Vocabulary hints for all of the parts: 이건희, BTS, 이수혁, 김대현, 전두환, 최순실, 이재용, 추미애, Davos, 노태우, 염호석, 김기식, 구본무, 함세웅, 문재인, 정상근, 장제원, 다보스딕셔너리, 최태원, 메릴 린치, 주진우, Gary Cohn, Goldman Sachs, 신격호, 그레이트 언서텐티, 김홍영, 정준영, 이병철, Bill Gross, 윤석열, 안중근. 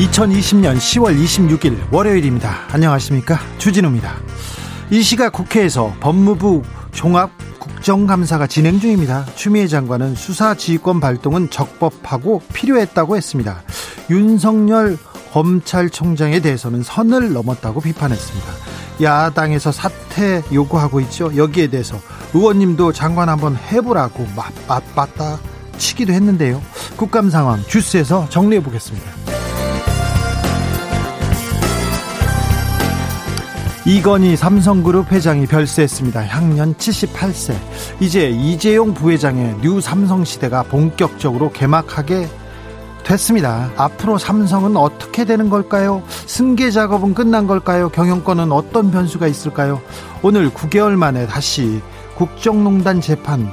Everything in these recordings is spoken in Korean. (2020년 10월 26일) 월요일입니다. 안녕하십니까, 주진우입니다. 이 시각 국회에서 법무부 종합국정감사가 진행 중입니다. 추미애 장관은 수사지휘권 발동은 적법하고 필요했다고 했습니다. 윤석열 검찰총장에 대해서는 선을 넘었다고 비판했습니다. 야당에서 사퇴 요구하고 있죠. 여기에 대해서 의원님도 장관 한번 해보라고 맞받아 치기도 했는데요. 국감 상황 주스에서 정리해 보겠습니다. 이건희 삼성그룹 회장이 별세했습니다. 향년 78세. 이제 이재용 부회장의 뉴 삼성시대가 본격적으로 개막하게 됐습니다. 앞으로 삼성은 어떻게 되는 걸까요? 승계 작업은 끝난 걸까요? 경영권은 어떤 변수가 있을까요? 오늘 9개월 만에 다시 국정농단 재판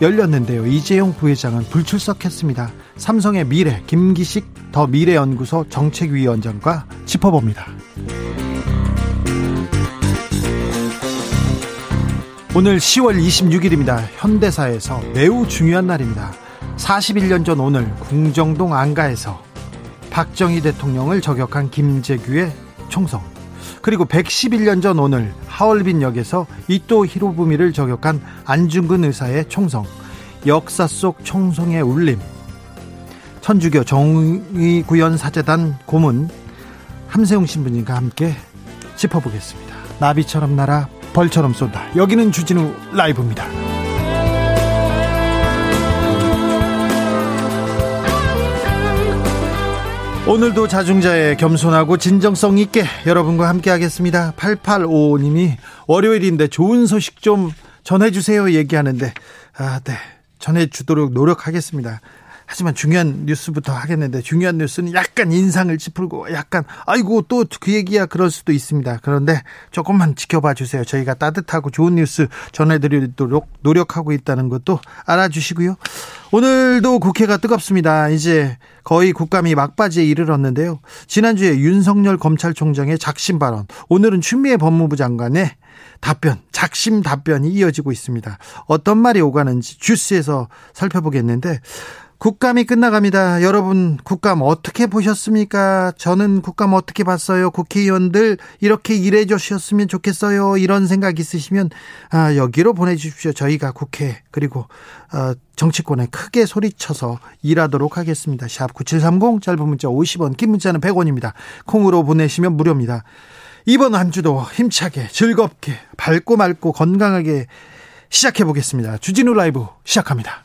열렸는데요. 이재용 부회장은 불출석했습니다. 삼성의 미래, 김기식 더 미래연구소 정책위원장과 짚어봅니다. 오늘 10월 26일입니다. 현대사에서 매우 중요한 날입니다. 41년 전 오늘 궁정동 안가에서 박정희 대통령을 저격한 김재규의 총성, 그리고 111년 전 오늘 하얼빈역에서 이토 히로부미를 저격한 안중근 의사의 총성, 역사 속 총성의 울림, 천주교 정의구현사재단 고문 함세웅 신부님과 함께 짚어보겠습니다. 나비처럼 날아 벌처럼 쏜다. 여기는 주진우 라이브입니다. 오늘도 자중자애, 겸손하고 진정성 있게 여러분과 함께 하겠습니다. 8855님이 월요일인데 좋은 소식 좀 전해주세요 얘기하는데, 네, 전해주도록 노력하겠습니다. 하지만 중요한 뉴스부터 하겠는데, 중요한 뉴스는 약간 인상을 찌푸리고 약간 아이고 또 그 얘기야 그럴 수도 있습니다. 그런데 조금만 지켜봐 주세요. 저희가 따뜻하고 좋은 뉴스 전해드리도록 노력하고 있다는 것도 알아주시고요. 오늘도 국회가 뜨겁습니다. 이제 거의 국감이 막바지에 이르렀는데요. 지난주에 윤석열 검찰총장의 작심 발언, 오늘은 추미애 법무부 장관의 답변, 작심 답변이 이어지고 있습니다. 어떤 말이 오가는지 주스에서 살펴보겠는데, 국감이 끝나갑니다. 여러분 국감 어떻게 보셨습니까? 저는 국감 어떻게 봤어요? 국회의원들 이렇게 일해 주셨으면 좋겠어요. 이런 생각 있으시면 여기로 보내주십시오. 저희가 국회 그리고 정치권에 크게 소리쳐서 일하도록 하겠습니다. 샵 9730, 짧은 문자 50원, 긴 문자는 100원입니다. 콩으로 보내시면 무료입니다. 이번 한 주도 힘차게, 즐겁게, 밝고 맑고 건강하게 시작해보겠습니다. 주진우 라이브 시작합니다.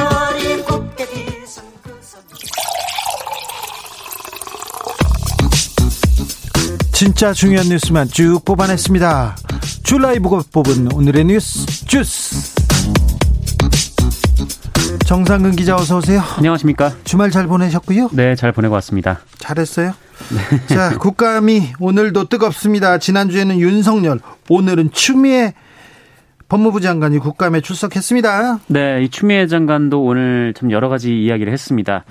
진짜 중요한 뉴스만 쭉 뽑아냈습니다. 주 라이브가 뽑은 오늘의 뉴스 주스. 정상근 기자 어서 오세요. 안녕하십니까. 주말 잘 보내셨고요? 네, 잘 보내고 왔습니다. 잘했어요. 네. 자, 국감이 오늘도 뜨겁습니다. 지난주에는 윤석열, 오늘은 추미애 법무부 장관이 국감에 출석했습니다. 네, 이 추미애 장관도 오늘 참 여러 가지 이야기를 했습니다.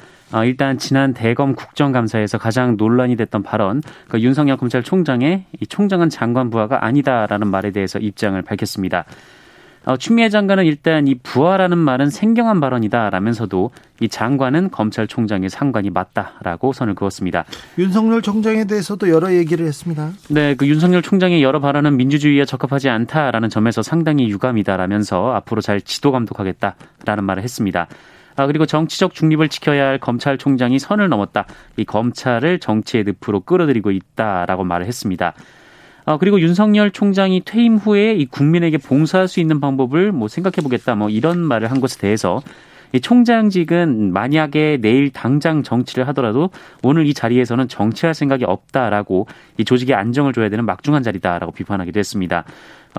일단 지난 대검 국정감사에서 가장 논란이 됐던 발언, 그러니까 윤석열 검찰총장의 이 총장은 장관 부하가 아니다라는 말에 대해서 입장을 밝혔습니다. 추미애 장관은 일단 이 부하라는 말은 생경한 발언이다라면서도 이 장관은 검찰총장의 상관이 맞다라고 선을 그었습니다. 윤석열 총장에 대해서도 여러 얘기를 했습니다. 네, 그 윤석열 총장의 여러 발언은 민주주의에 적합하지 않다라는 점에서 상당히 유감이다라면서 앞으로 잘 지도 감독하겠다라는 말을 했습니다. 그리고 정치적 중립을 지켜야 할 검찰총장이 선을 넘었다. 이 검찰을 정치의 늪으로 끌어들이고 있다라고 말을 했습니다. 그리고 윤석열 총장이 퇴임 후에 이 국민에게 봉사할 수 있는 방법을 뭐 생각해보겠다 뭐 이런 말을 한 것에 대해서 이 총장직은 만약에 내일 당장 정치를 하더라도 오늘 이 자리에서는 정치할 생각이 없다라고 이 조직에 안정을 줘야 되는 막중한 자리다라고 비판하기도 했습니다.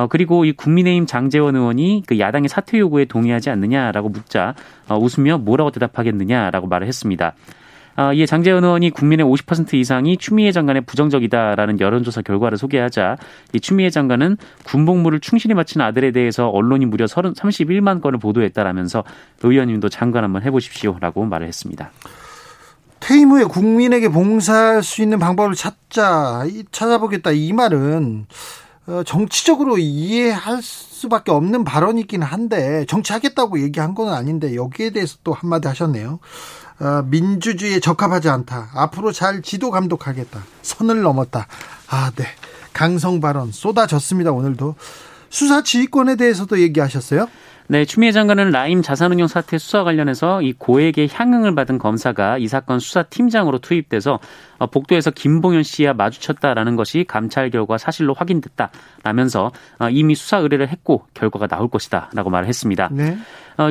그리고 이 국민의힘 장제원 의원이 그 야당의 사퇴 요구에 동의하지 않느냐라고 묻자 웃으며 뭐라고 대답하겠느냐라고 말을 했습니다. 이에 장제원 의원이 국민의 50% 이상이 추미애 장관에 부정적이다라는 여론조사 결과를 소개하자 이 추미애 장관은 군복무를 충실히 마친 아들에 대해서 언론이 무려 31만 건을 보도했다라면서 의원님도 장관 한번 해보십시오라고 말을 했습니다. 퇴임 후에 국민에게 봉사할 수 있는 방법을 찾아보겠다 이 말은 정치적으로 이해할 수밖에 없는 발언이 있긴 한데 정치하겠다고 얘기한 건 아닌데 여기에 대해서 또 한마디 하셨네요. 민주주의에 적합하지 않다. 앞으로 잘 지도감독하겠다. 선을 넘었다. 네. 강성 발언 쏟아졌습니다. 오늘도. 수사 지휘권에 대해서도 얘기하셨어요? 네, 추미애 장관은 라임 자산운용 사태 수사 관련해서 이 고액의 향응을 받은 검사가 이 사건 수사팀장으로 투입돼서 복도에서 김봉현 씨와 마주쳤다라는 것이 감찰 결과 사실로 확인됐다라면서 이미 수사 의뢰를 했고 결과가 나올 것이다라고 말을 했습니다. 네.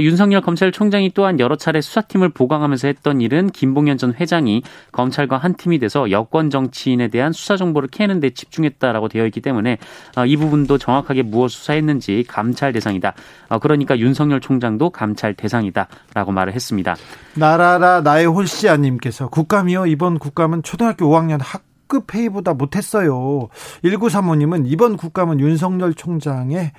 윤석열 검찰총장이 또한 여러 차례 수사팀을 보강하면서 했던 일은 김봉현 전 회장이 검찰과 한 팀이 돼서 여권 정치인에 대한 수사 정보를 캐는 데 집중했다라고 되어 있기 때문에 이 부분도 정확하게 무엇 수사했는지 감찰 대상이다. 그러니까 윤석열 총장도 감찰 대상이다라고 말을 했습니다. 나라라 나의 홀씨아님께서 국감이요. 이번 국감은 초등학교 5학년 학급 회의보다 못했어요. 1935님은 이번 국감은 윤석열 총장의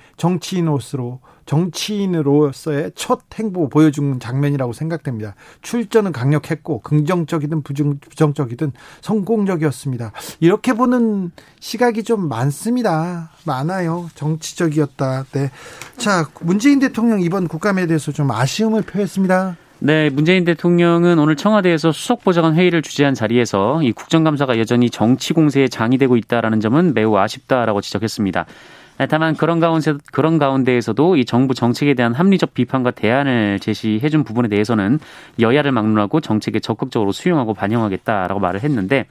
정치인으로서의 첫 행보 보여준 장면이라고 생각됩니다. 출전은 강력했고 긍정적이든 부정적이든 성공적이었습니다. 이렇게 보는 시각이 좀 많아요. 정치적이었다. 네. 자, 문재인 대통령 이번 국감에 대해서 좀 아쉬움을 표했습니다. 네, 문재인 대통령은 오늘 청와대에서 수석보좌관 회의를 주재한 자리에서 이 국정감사가 여전히 정치 공세에 장이 되고 있다라는 점은 매우 아쉽다라고 지적했습니다. 다만 그런 가운데에서도 이 정부 정책에 대한 합리적 비판과 대안을 제시해준 부분에 대해서는 여야를 막론하고 정책에 적극적으로 수용하고 반영하겠다라고 말을 했는데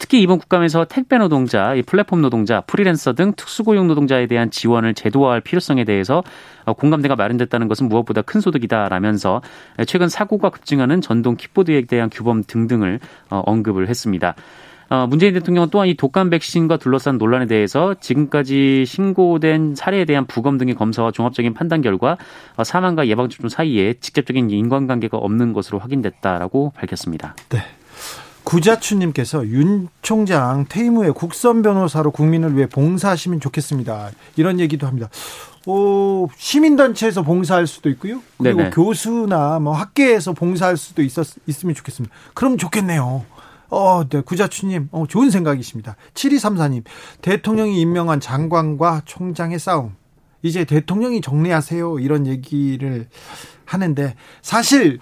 특히 이번 국감에서 택배 노동자, 플랫폼 노동자, 프리랜서 등 특수고용 노동자에 대한 지원을 제도화할 필요성에 대해서 공감대가 마련됐다는 것은 무엇보다 큰 소득이다라면서 최근 사고가 급증하는 전동 킥보드에 대한 규범 등등을 언급을 했습니다. 문재인 대통령은 또한 이 독감 백신과 둘러싼 논란에 대해서 지금까지 신고된 사례에 대한 부검 등의 검사와 종합적인 판단 결과 사망과 예방접종 사이에 직접적인 인과관계가 없는 것으로 확인됐다라고 밝혔습니다. 네. 구자춘님께서 윤 총장 퇴임 후에 국선 변호사로 국민을 위해 봉사하시면 좋겠습니다. 이런 얘기도 합니다. 시민단체에서 봉사할 수도 있고요. 그리고 네네. 교수나 뭐 학계에서 봉사할 수도 있으면 좋겠습니다. 그럼 좋겠네요. 네, 구자춘님, 좋은 생각이십니다. 7234님, 대통령이 임명한 장관과 총장의 싸움. 이제 대통령이 정리하세요. 이런 얘기를 하는데 사실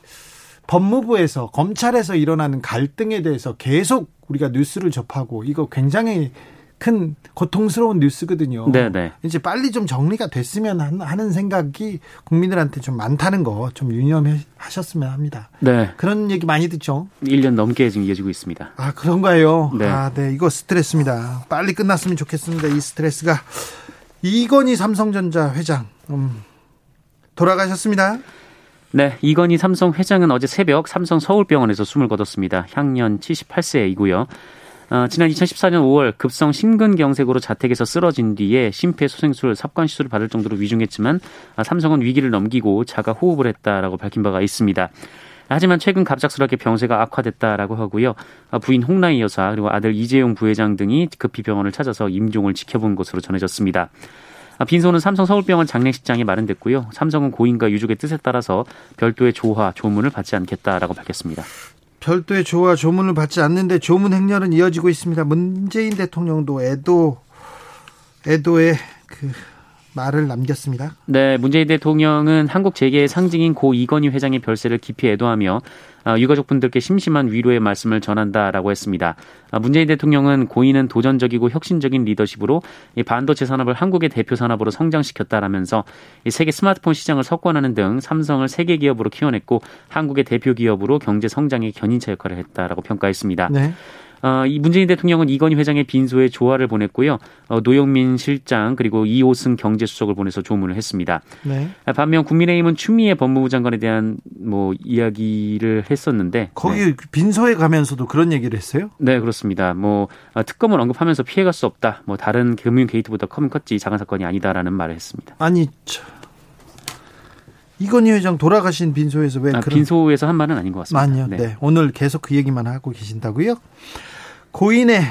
법무부에서 검찰에서 일어나는 갈등에 대해서 계속 우리가 뉴스를 접하고 이거 굉장히 큰 고통스러운 뉴스거든요. 네네. 이제 빨리 좀 정리가 됐으면 하는 생각이 국민들한테 좀 많다는 거 좀 유념하셨으면 합니다. 네. 그런 얘기 많이 듣죠. 1년 넘게 지금 이어지고 있습니다. 그런가요? 네. 네. 이거 스트레스입니다. 빨리 끝났으면 좋겠습니다. 이 스트레스가. 이건희 삼성전자 회장 돌아가셨습니다. 네, 이건희 삼성 회장은 어제 새벽 삼성 서울병원에서 숨을 거뒀습니다. 향년 78세이고요. 지난 2014년 5월 급성 심근경색으로 자택에서 쓰러진 뒤에 심폐소생술 삽관시술을 받을 정도로 위중했지만 삼성은 위기를 넘기고 자가 호흡을 했다라고 밝힌 바가 있습니다. 하지만 최근 갑작스럽게 병세가 악화됐다라고 하고요. 부인 홍라희 여사 그리고 아들 이재용 부회장 등이 급히 병원을 찾아서 임종을 지켜본 것으로 전해졌습니다. 빈소는 삼성 서울병원 장례식장에 마련됐고요. 삼성은 고인과 유족의 뜻에 따라서 별도의 조화, 조문을 받지 않겠다라고 밝혔습니다. 별도의 조화, 조문을 받지 않는데 조문 행렬은 이어지고 있습니다. 문재인 대통령도 애도의 말을 남겼습니다. 네, 문재인 대통령은 한국 재계의 상징인 고 이건희 회장의 별세를 깊이 애도하며 유가족분들께 심심한 위로의 말씀을 전한다라고 했습니다. 문재인 대통령은 고인은 도전적이고 혁신적인 리더십으로 반도체 산업을 한국의 대표 산업으로 성장시켰다라면서 세계 스마트폰 시장을 석권하는 등 삼성을 세계 기업으로 키워냈고 한국의 대표 기업으로 경제 성장의 견인차 역할을 했다라고 평가했습니다. 네. 이 문재인 대통령은 이건희 회장의 빈소에 조화를 보냈고요. 노영민 실장 그리고 이호승 경제수석을 보내서 조문을 했습니다. 네. 반면 국민의힘은 추미애 법무부 장관에 대한 이야기를 했었는데 거기 네. 빈소에 가면서도 그런 얘기를 했어요? 네, 그렇습니다. 특검을 언급하면서 피해갈 수 없다. 다른 금융 게이트보다 컸지 작은 사건이 아니다라는 말을 했습니다. 아니 이건희 회장 돌아가신 빈소에서 왜 그런 빈소에서 한 말은 아닌 것 같습니다. 맞아요. 네. 네. 오늘 계속 그 얘기만 하고 계신다고요? 고인의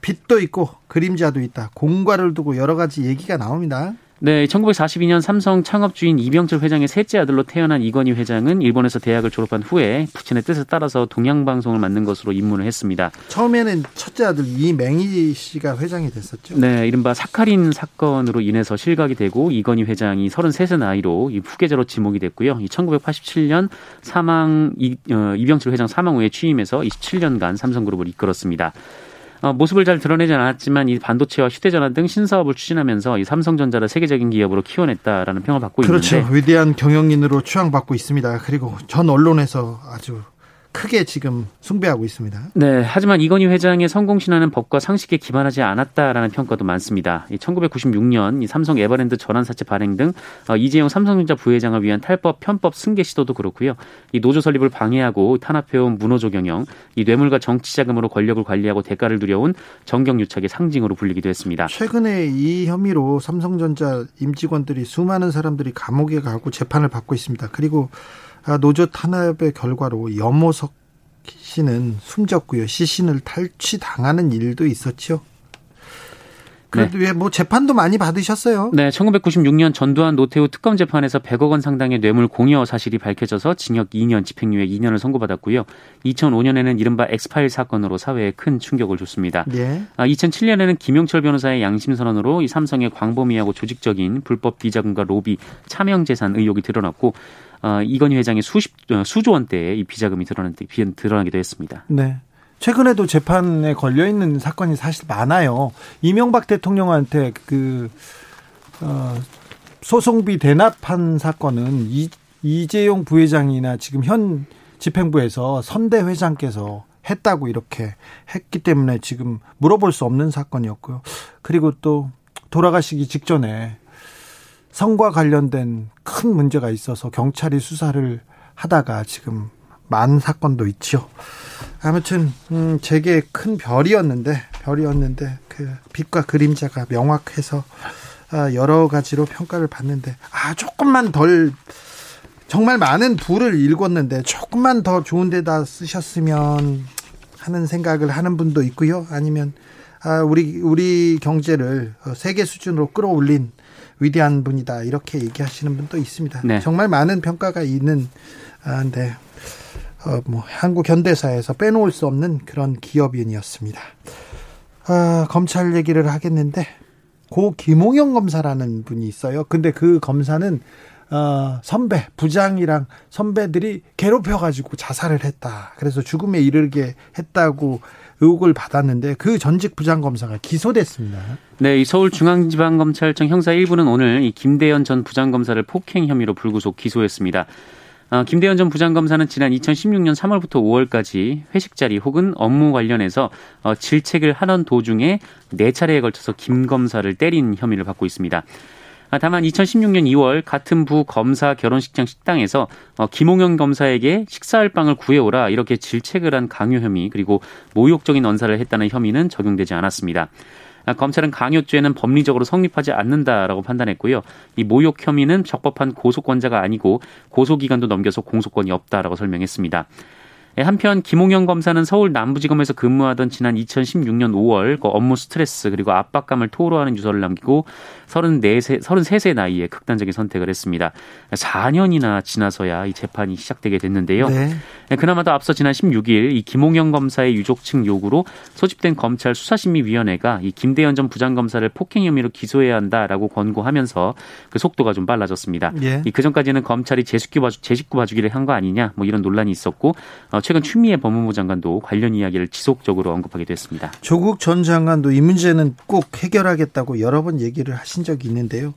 빛도 있고 그림자도 있다. 공과를 두고 여러 가지 얘기가 나옵니다. 네, 1942년 삼성 창업주인 이병철 회장의 셋째 아들로 태어난 이건희 회장은 일본에서 대학을 졸업한 후에 부친의 뜻에 따라서 동양방송을 맡는 것으로 입문을 했습니다. 처음에는 첫째 아들 이맹희 씨가 회장이 됐었죠. 네, 이른바 사카린 사건으로 인해서 실각이 되고 이건희 회장이 33세 나이로 후계자로 지목이 됐고요. 1987년 이병철 회장 사망 후에 취임해서 27년간 삼성그룹을 이끌었습니다. 모습을 잘 드러내지 않았지만 이 반도체와 휴대전화 등 신사업을 추진하면서 이 삼성전자를 세계적인 기업으로 키워냈다라는 평을 받고 그렇죠. 있는데. 그렇죠. 위대한 경영인으로 추앙받고 있습니다. 그리고 전 언론에서 아주 크게 지금 숭배하고 있습니다. 네, 하지만 이건희 회장의 성공신화는 법과 상식에 기반하지 않았다라는 평가도 많습니다. 1996년 삼성 에버랜드 전환사채 발행 등 이재용 삼성전자 부회장을 위한 탈법, 편법 승계 시도도 그렇고요. 이 노조 설립을 방해하고 탄압해온 문호조 경영, 이 뇌물과 정치자금으로 권력을 관리하고 대가를 누려온 정경유착의 상징으로 불리기도 했습니다. 최근에 이 혐의로 삼성전자 임직원들이 수많은 사람들이 감옥에 가고 재판을 받고 있습니다. 그리고 노조 탄압의 결과로 염호석 씨는 숨졌고요. 시신을 탈취당하는 일도 있었죠. 그래도 네. 재판도 많이 받으셨어요. 네, 1996년 전두환 노태우 특검 재판에서 100억 원 상당의 뇌물 공여 사실이 밝혀져서 징역 2년, 집행유예 2년을 선고받았고요. 2005년에는 이른바 엑스파일 사건으로 사회에 큰 충격을 줬습니다. 네. 2007년에는 김용철 변호사의 양심 선언으로 이 삼성의 광범위하고 조직적인 불법 비자금과 로비, 차명재산 의혹이 드러났고 이건희 회장의 수조 원대의 이 비자금이 드러나기도 했습니다. 네. 최근에도 재판에 걸려있는 사건이 사실 많아요. 이명박 대통령한테 소송비 대납한 사건은 이재용 부회장이나 지금 현 집행부에서 선대 회장께서 했다고 이렇게 했기 때문에 지금 물어볼 수 없는 사건이었고요. 그리고 또 돌아가시기 직전에 성과 관련된 큰 문제가 있어서 경찰이 수사를 하다가 지금 많은 사건도 있죠. 아무튼 제게 큰 별이었는데 그 빛과 그림자가 명확해서 여러 가지로 평가를 받는데 조금만 덜 정말 많은 부를 읽었는데 조금만 더 좋은 데다 쓰셨으면 하는 생각을 하는 분도 있고요. 아니면 우리 경제를 세계 수준으로 끌어올린 위대한 분이다 이렇게 얘기하시는 분도 있습니다. 네. 정말 많은 평가가 있는 데 한국 현대사에서 빼놓을 수 없는 그런 기업인이었습니다. 검찰 얘기를 하겠는데 고 김홍영 검사라는 분이 있어요. 근데 그 검사는 부장이랑 선배들이 괴롭혀가지고 자살을 했다. 그래서 죽음에 이르게 했다고 의혹을 받았는데 그 전직 부장검사가 기소됐습니다. 네, 이 서울중앙지방검찰청 형사 1부는 오늘 이 김대현 전 부장검사를 폭행 혐의로 불구속 기소했습니다. 김대현 전 부장검사는 지난 2016년 3월부터 5월까지 회식자리 혹은 업무 관련해서 질책을 하던 도중에 4차례에 걸쳐서 김 검사를 때린 혐의를 받고 있습니다. 다만 2016년 2월 같은 부 검사 결혼식장 식당에서 김홍영 검사에게 식사할 빵을 구해오라 이렇게 질책을 한 강요 혐의 그리고 모욕적인 언사를 했다는 혐의는 적용되지 않았습니다. 검찰은 강요죄는 법리적으로 성립하지 않는다라고 판단했고요. 이 모욕 혐의는 적법한 고소권자가 아니고 고소기간도 넘겨서 공소권이 없다라고 설명했습니다. 한편 김홍영 검사는 서울 남부지검에서 근무하던 지난 2016년 5월 그 업무 스트레스 그리고 압박감을 토로하는 유서를 남기고 33세 나이에 극단적인 선택을 했습니다. 4년이나 지나서야 이 재판이 시작되게 됐는데요. 네. 그나마도 앞서 지난 16일 이 김홍영 검사의 유족 측 요구로 소집된 검찰 수사심의위원회가 이 김대현 전 부장검사를 폭행 혐의로 기소해야 한다라고 권고하면서 그 속도가 좀 빨라졌습니다. 네. 이 그전까지는 검찰이 제식구 봐주기를 한 거 아니냐 뭐 이런 논란이 있었고 최근 추미애 법무부 장관도 관련 이야기를 지속적으로 언급하게 됐습니다. 조국 전 장관도 이 문제는 꼭 해결하겠다고 여러 번 얘기를 하신 적이 있는데요.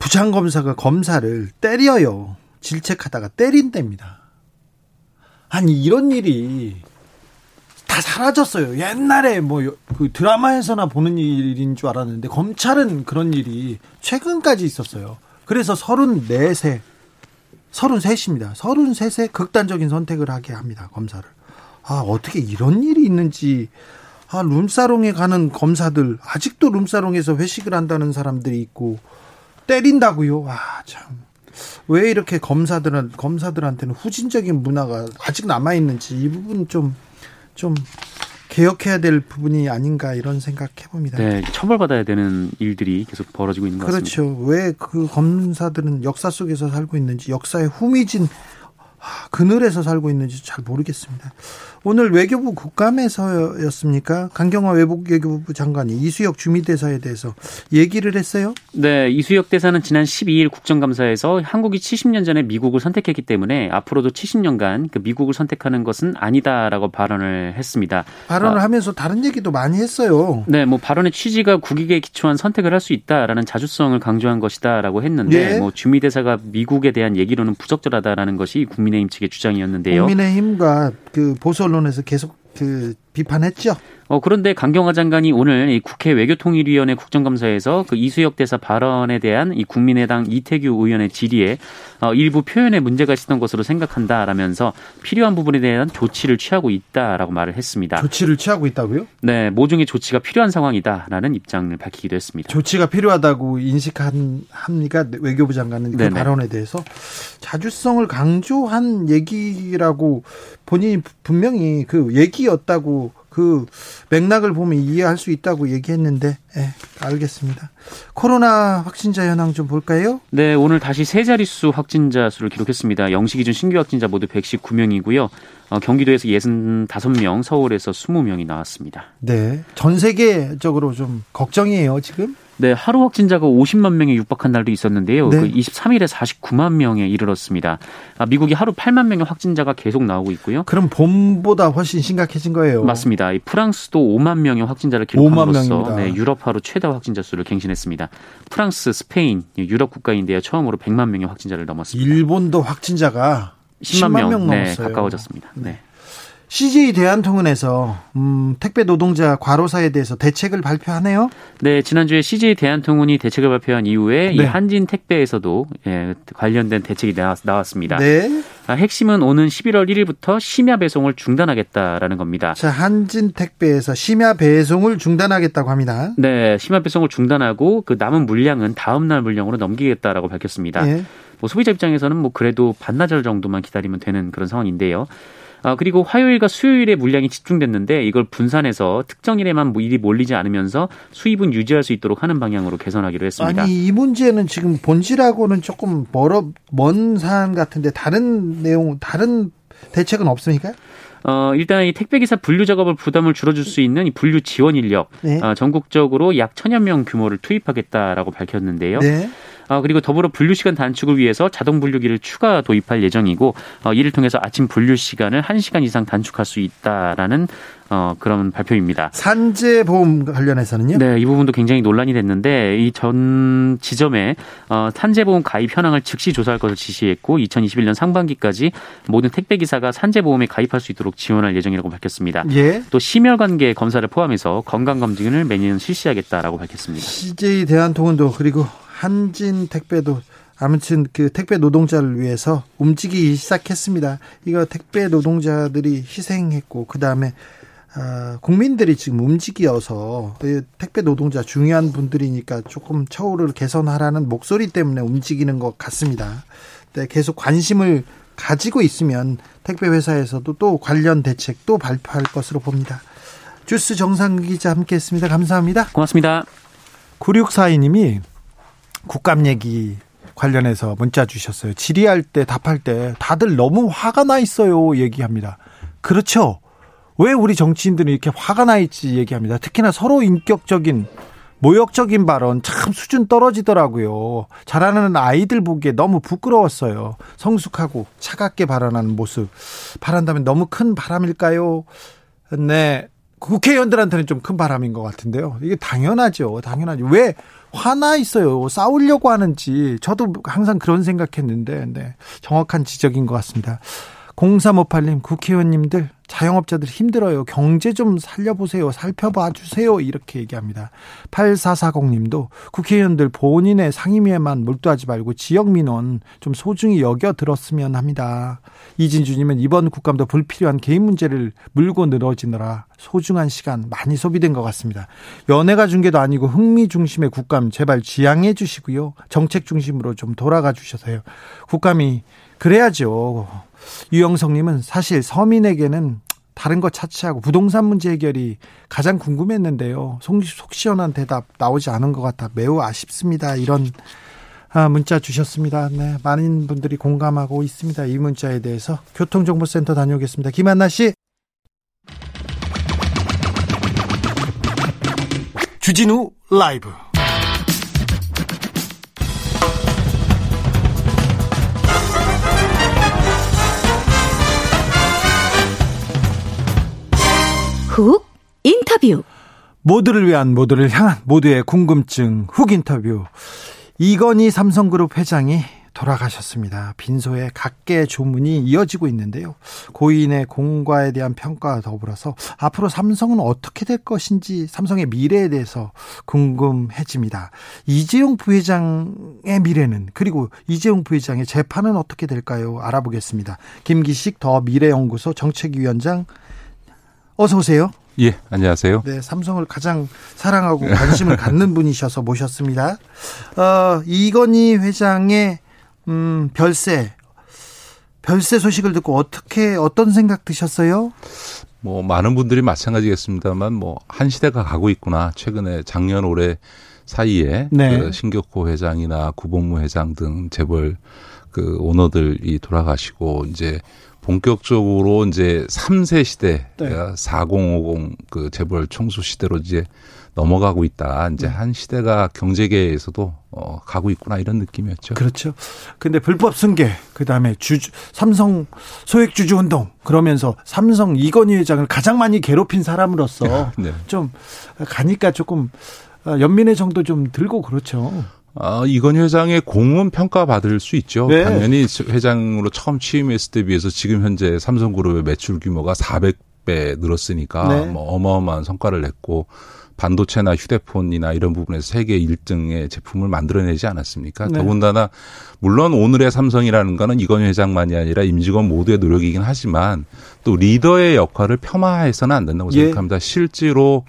부장검사가 검사를 때려요. 질책하다가 때린답니다. 아니 이런 일이 다 사라졌어요. 옛날에 뭐 그 드라마에서나 보는 일인 줄 알았는데 검찰은 그런 일이 최근까지 있었어요. 그래서 33세입니다. 33세 극단적인 선택을 하게 합니다. 검사를. 아, 어떻게 이런 일이 있는지. 아, 룸사롱에 가는 검사들. 아직도 룸사롱에서 회식을 한다는 사람들이 있고 때린다고요. 아, 참. 왜 이렇게 검사들한테는 후진적인 문화가 아직 남아 있는지 이 부분 좀 개혁해야 될 부분이 아닌가 이런 생각해 봅니다. 네, 처벌받아야 되는 일들이 계속 벌어지고 있는 것 같습니다. 그렇죠. 왜 그 검사들은 역사 속에서 살고 있는지, 역사의 후미진 그늘에서 살고 있는지 잘 모르겠습니다. 오늘 외교부 국감에서였습니까? 강경화 외교부 장관이 이수혁 주미대사에 대해서 얘기를 했어요? 네, 이수혁 대사는 지난 12일 국정감사에서 한국이 70년 전에 미국을 선택했기 때문에 앞으로도 70년간 그 미국을 선택하는 것은 아니다라고 발언을 했습니다. 발언을 하면서 다른 얘기도 많이 했어요. 네, 뭐 발언의 취지가 국익에 기초한 선택을 할 수 있다라는 자주성을 강조한 것이다라고 했는데 예? 뭐 주미대사가 미국에 대한 얘기로는 부적절하다라는 것이 국민의힘 측의 주장이었는데요. 국민의힘과 그 보수 언론에서 계속 그 비판했죠. 그런데 강경화 장관이 오늘 이 국회 외교통일위원회 국정감사에서 그 이수혁 대사 발언에 대한 이 국민의당 이태규 의원의 질의에 일부 표현에 문제가 있었던 것으로 생각한다라면서 필요한 부분에 대한 조치를 취하고 있다라고 말을 했습니다. 조치를 취하고 있다고요? 네, 모종의 조치가 필요한 상황이다라는 입장을 밝히기도 했습니다. 조치가 필요하다고 인식합니까? 외교부 장관은 그 발언에 대해서 자주성을 강조한 얘기라고 본인이 분명히 그 얘기였다고 그 맥락을 보면 이해할 수 있다고 얘기했는데 알겠습니다. 코로나 확진자 현황 좀 볼까요? 네, 오늘 다시 세 자릿수 확진자 수를 기록했습니다. 0시 기준 신규 확진자 모두 119명이고요. 경기도에서 65명, 서울에서 20명이 나왔습니다. 네, 전 세계적으로 좀 걱정이에요 지금? 네, 하루 확진자가 50만 명에 육박한 날도 있었는데요. 네. 그 23일에 49만 명에 이르렀습니다. 미국이 하루 8만 명의 확진자가 계속 나오고 있고요. 그럼 봄보다 훨씬 심각해진 거예요. 맞습니다. 이 프랑스도 5만 명의 확진자를 기록함으로써 유럽 하루 최다 확진자 수를 갱신했습니다. 프랑스, 스페인, 유럽 국가인데요. 처음으로 100만 명의 확진자를 넘었습니다. 일본도 확진자가 10만 명 넘었어요. 네, 가까워졌습니다. 네. CJ 대한통운에서 택배 노동자 과로사에 대해서 대책을 발표하네요. 네, 지난주에 CJ 대한통운이 대책을 발표한 이후에 이 한진 택배에서도 관련된 대책이 나왔습니다. 네. 핵심은 오는 11월 1일부터 심야 배송을 중단하겠다라는 겁니다. 자, 한진 택배에서 심야 배송을 중단하겠다고 합니다. 네, 심야 배송을 중단하고 그 남은 물량은 다음 날 물량으로 넘기겠다라고 밝혔습니다. 네. 뭐 소비자 입장에서는 뭐 그래도 반나절 정도만 기다리면 되는 그런 상황인데요. 그리고 화요일과 수요일에 물량이 집중됐는데 이걸 분산해서 특정일에만 일이 몰리지 않으면서 수입은 유지할 수 있도록 하는 방향으로 개선하기로 했습니다. 아니, 이 문제는 지금 본질하고는 조금 먼 사안 같은데 다른 대책은 없습니까? 일단 이 택배기사 분류 작업을 부담을 줄여줄 수 있는 이 분류 지원 인력 전국적으로 약 1,000여 명 규모를 투입하겠다라고 밝혔는데요. 네. 그리고 더불어 분류 시간 단축을 위해서 자동 분류기를 추가 도입할 예정이고 이를 통해서 아침 분류 시간을 1시간 이상 단축할 수 있다라는 그런 발표입니다. 산재보험 관련해서는요? 네, 이 부분도 굉장히 논란이 됐는데 이 전 지점에 산재보험 가입 현황을 즉시 조사할 것을 지시했고 2021년 상반기까지 모든 택배기사가 산재보험에 가입할 수 있도록 지원할 예정이라고 밝혔습니다. 예. 또 심혈관계 검사를 포함해서 건강검진을 매년 실시하겠다라고 밝혔습니다. CJ대한통운도 그리고 한진 택배도 아무튼 그 택배 노동자를 위해서 움직이기 시작했습니다. 이거 택배 노동자들이 희생했고 그다음에 국민들이 지금 움직여서 택배 노동자 중요한 분들이니까 조금 처우를 개선하라는 목소리 때문에 움직이는 것 같습니다. 네, 계속 관심을 가지고 있으면 택배 회사에서도 또 관련 대책도 발표할 것으로 봅니다. 주스 정상근 기자 함께했습니다. 감사합니다. 고맙습니다. 9642님이 국감 얘기 관련해서 문자 주셨어요. 질의할 때 답할 때 다들 너무 화가 나 있어요 얘기합니다. 그렇죠. 왜 우리 정치인들은 이렇게 화가 나 있지 얘기합니다. 특히나 서로 인격적인 모욕적인 발언 참 수준 떨어지더라고요. 자라는 아이들 보기에 너무 부끄러웠어요. 성숙하고 차갑게 발언하는 모습. 바란다면 너무 큰 바람일까요? 네. 국회의원들한테는 좀 큰 바람인 것 같은데요. 이게 당연하죠. 당연하죠. 왜 화나 있어요. 싸우려고 하는지. 저도 항상 그런 생각했는데 네. 정확한 지적인 것 같습니다. 0358님 국회의원님들 자영업자들 힘들어요. 경제 좀 살려보세요. 살펴봐 주세요. 이렇게 얘기합니다. 8440님도 국회의원들 본인의 상임위에만 몰두하지 말고 지역민원 좀 소중히 여겨들었으면 합니다. 이진주님은 이번 국감도 불필요한 개인 문제를 물고 늘어지느라 소중한 시간 많이 소비된 것 같습니다. 연예가 중계도 아니고 흥미 중심의 국감 제발 지양해 주시고요. 정책 중심으로 좀 돌아가 주셔서요. 국감이 그래야죠. 유영성님은 사실 서민에게는 다른 거 차치하고 부동산 문제 해결이 가장 궁금했는데요. 속 시원한 대답 나오지 않은 것 같아 매우 아쉽습니다. 이런 문자 주셨습니다. 네, 많은 분들이 공감하고 있습니다. 이 문자에 대해서 교통정보센터 다녀오겠습니다. 김한나 씨. 주진우 라이브. 훅 인터뷰. 모두를 위한 모두를 향한 모두의 궁금증 훅 인터뷰. 이건희 삼성그룹 회장이 돌아가셨습니다. 빈소에 각계 조문이 이어지고 있는데요. 고인의 공과에 대한 평가와 더불어서 앞으로 삼성은 어떻게 될 것인지 삼성의 미래에 대해서 궁금해집니다. 이재용 부회장의 미래는 그리고 이재용 부회장의 재판은 어떻게 될까요? 알아보겠습니다. 김기식 더 미래연구소 정책위원장 어서 오세요. 예, 안녕하세요. 네, 삼성을 가장 사랑하고 관심을 갖는 분이셔서 모셨습니다. 이건희 회장의 별세 소식을 듣고 어떤 생각 드셨어요? 뭐 많은 분들이 마찬가지겠습니다만, 뭐 한 시대가 가고 있구나. 최근에 작년 올해 사이에 네. 그 신격호 회장이나 구본무 회장 등 재벌 그 오너들이 돌아가시고 이제. 본격적으로 이제 3세 시대가 네. 4050 그 재벌 총수 시대로 이제 넘어가고 있다. 이제 한 시대가 경제계에서도 가고 있구나 이런 느낌이었죠. 그렇죠. 근데 불법 승계, 그다음에 삼성 소액 주주 운동 그러면서 삼성 이건희 회장을 가장 많이 괴롭힌 사람으로서 네. 좀 가니까 조금 연민의 정도 좀 들고 그렇죠. 이건희 회장의 공은 평가받을 수 있죠. 네. 당연히 회장으로 처음 취임했을 때 비해서 지금 현재 삼성그룹의 매출 규모가 400배 늘었으니까 네. 뭐 어마어마한 성과를 냈고 반도체나 휴대폰이나 이런 부분에서 세계 1등의 제품을 만들어내지 않았습니까? 네. 더군다나 물론 오늘의 삼성이라는 거는 이건희 회장만이 아니라 임직원 모두의 노력이긴 하지만 또 리더의 역할을 폄하해서는 안 된다고 예. 생각합니다. 실제로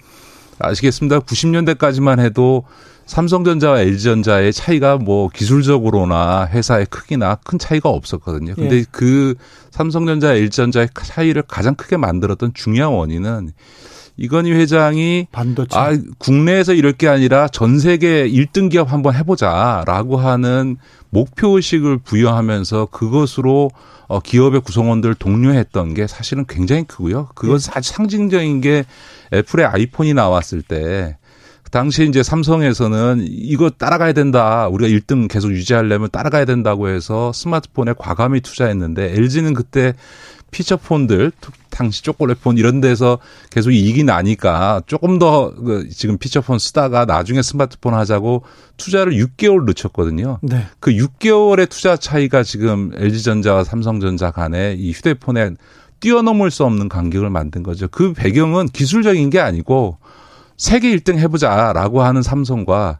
아시겠습니다. 90년대까지만 해도 삼성전자와 LG전자의 차이가 뭐 기술적으로나 회사의 크기나 큰 차이가 없었거든요. 그런데 예. 그 삼성전자, LG전자의 차이를 가장 크게 만들었던 중요한 원인은 이건희 회장이 반도체. 국내에서 이럴 게 아니라 전 세계 1등 기업 한번 해보자라고 하는 목표의식을 부여하면서 그것으로 기업의 구성원들을 독려했던 게 사실은 굉장히 크고요. 그건 아주 상징적인 게 애플의 아이폰이 나왔을 때 당시 이제 삼성에서는 이거 따라가야 된다. 우리가 1등 계속 유지하려면 따라가야 된다고 해서 스마트폰에 과감히 투자했는데 LG는 그때 피처폰들, 당시 초콜릿폰 이런 데서 계속 이익이 나니까 조금 더 지금 피처폰 쓰다가 나중에 스마트폰 하자고 투자를 6개월 늦췄거든요. 네. 그 6개월의 투자 차이가 지금 LG전자와 삼성전자 간에 이 휴대폰에 뛰어넘을 수 없는 간격을 만든 거죠. 그 배경은 기술적인 게 아니고 세계 1등 해보자라고 하는 삼성과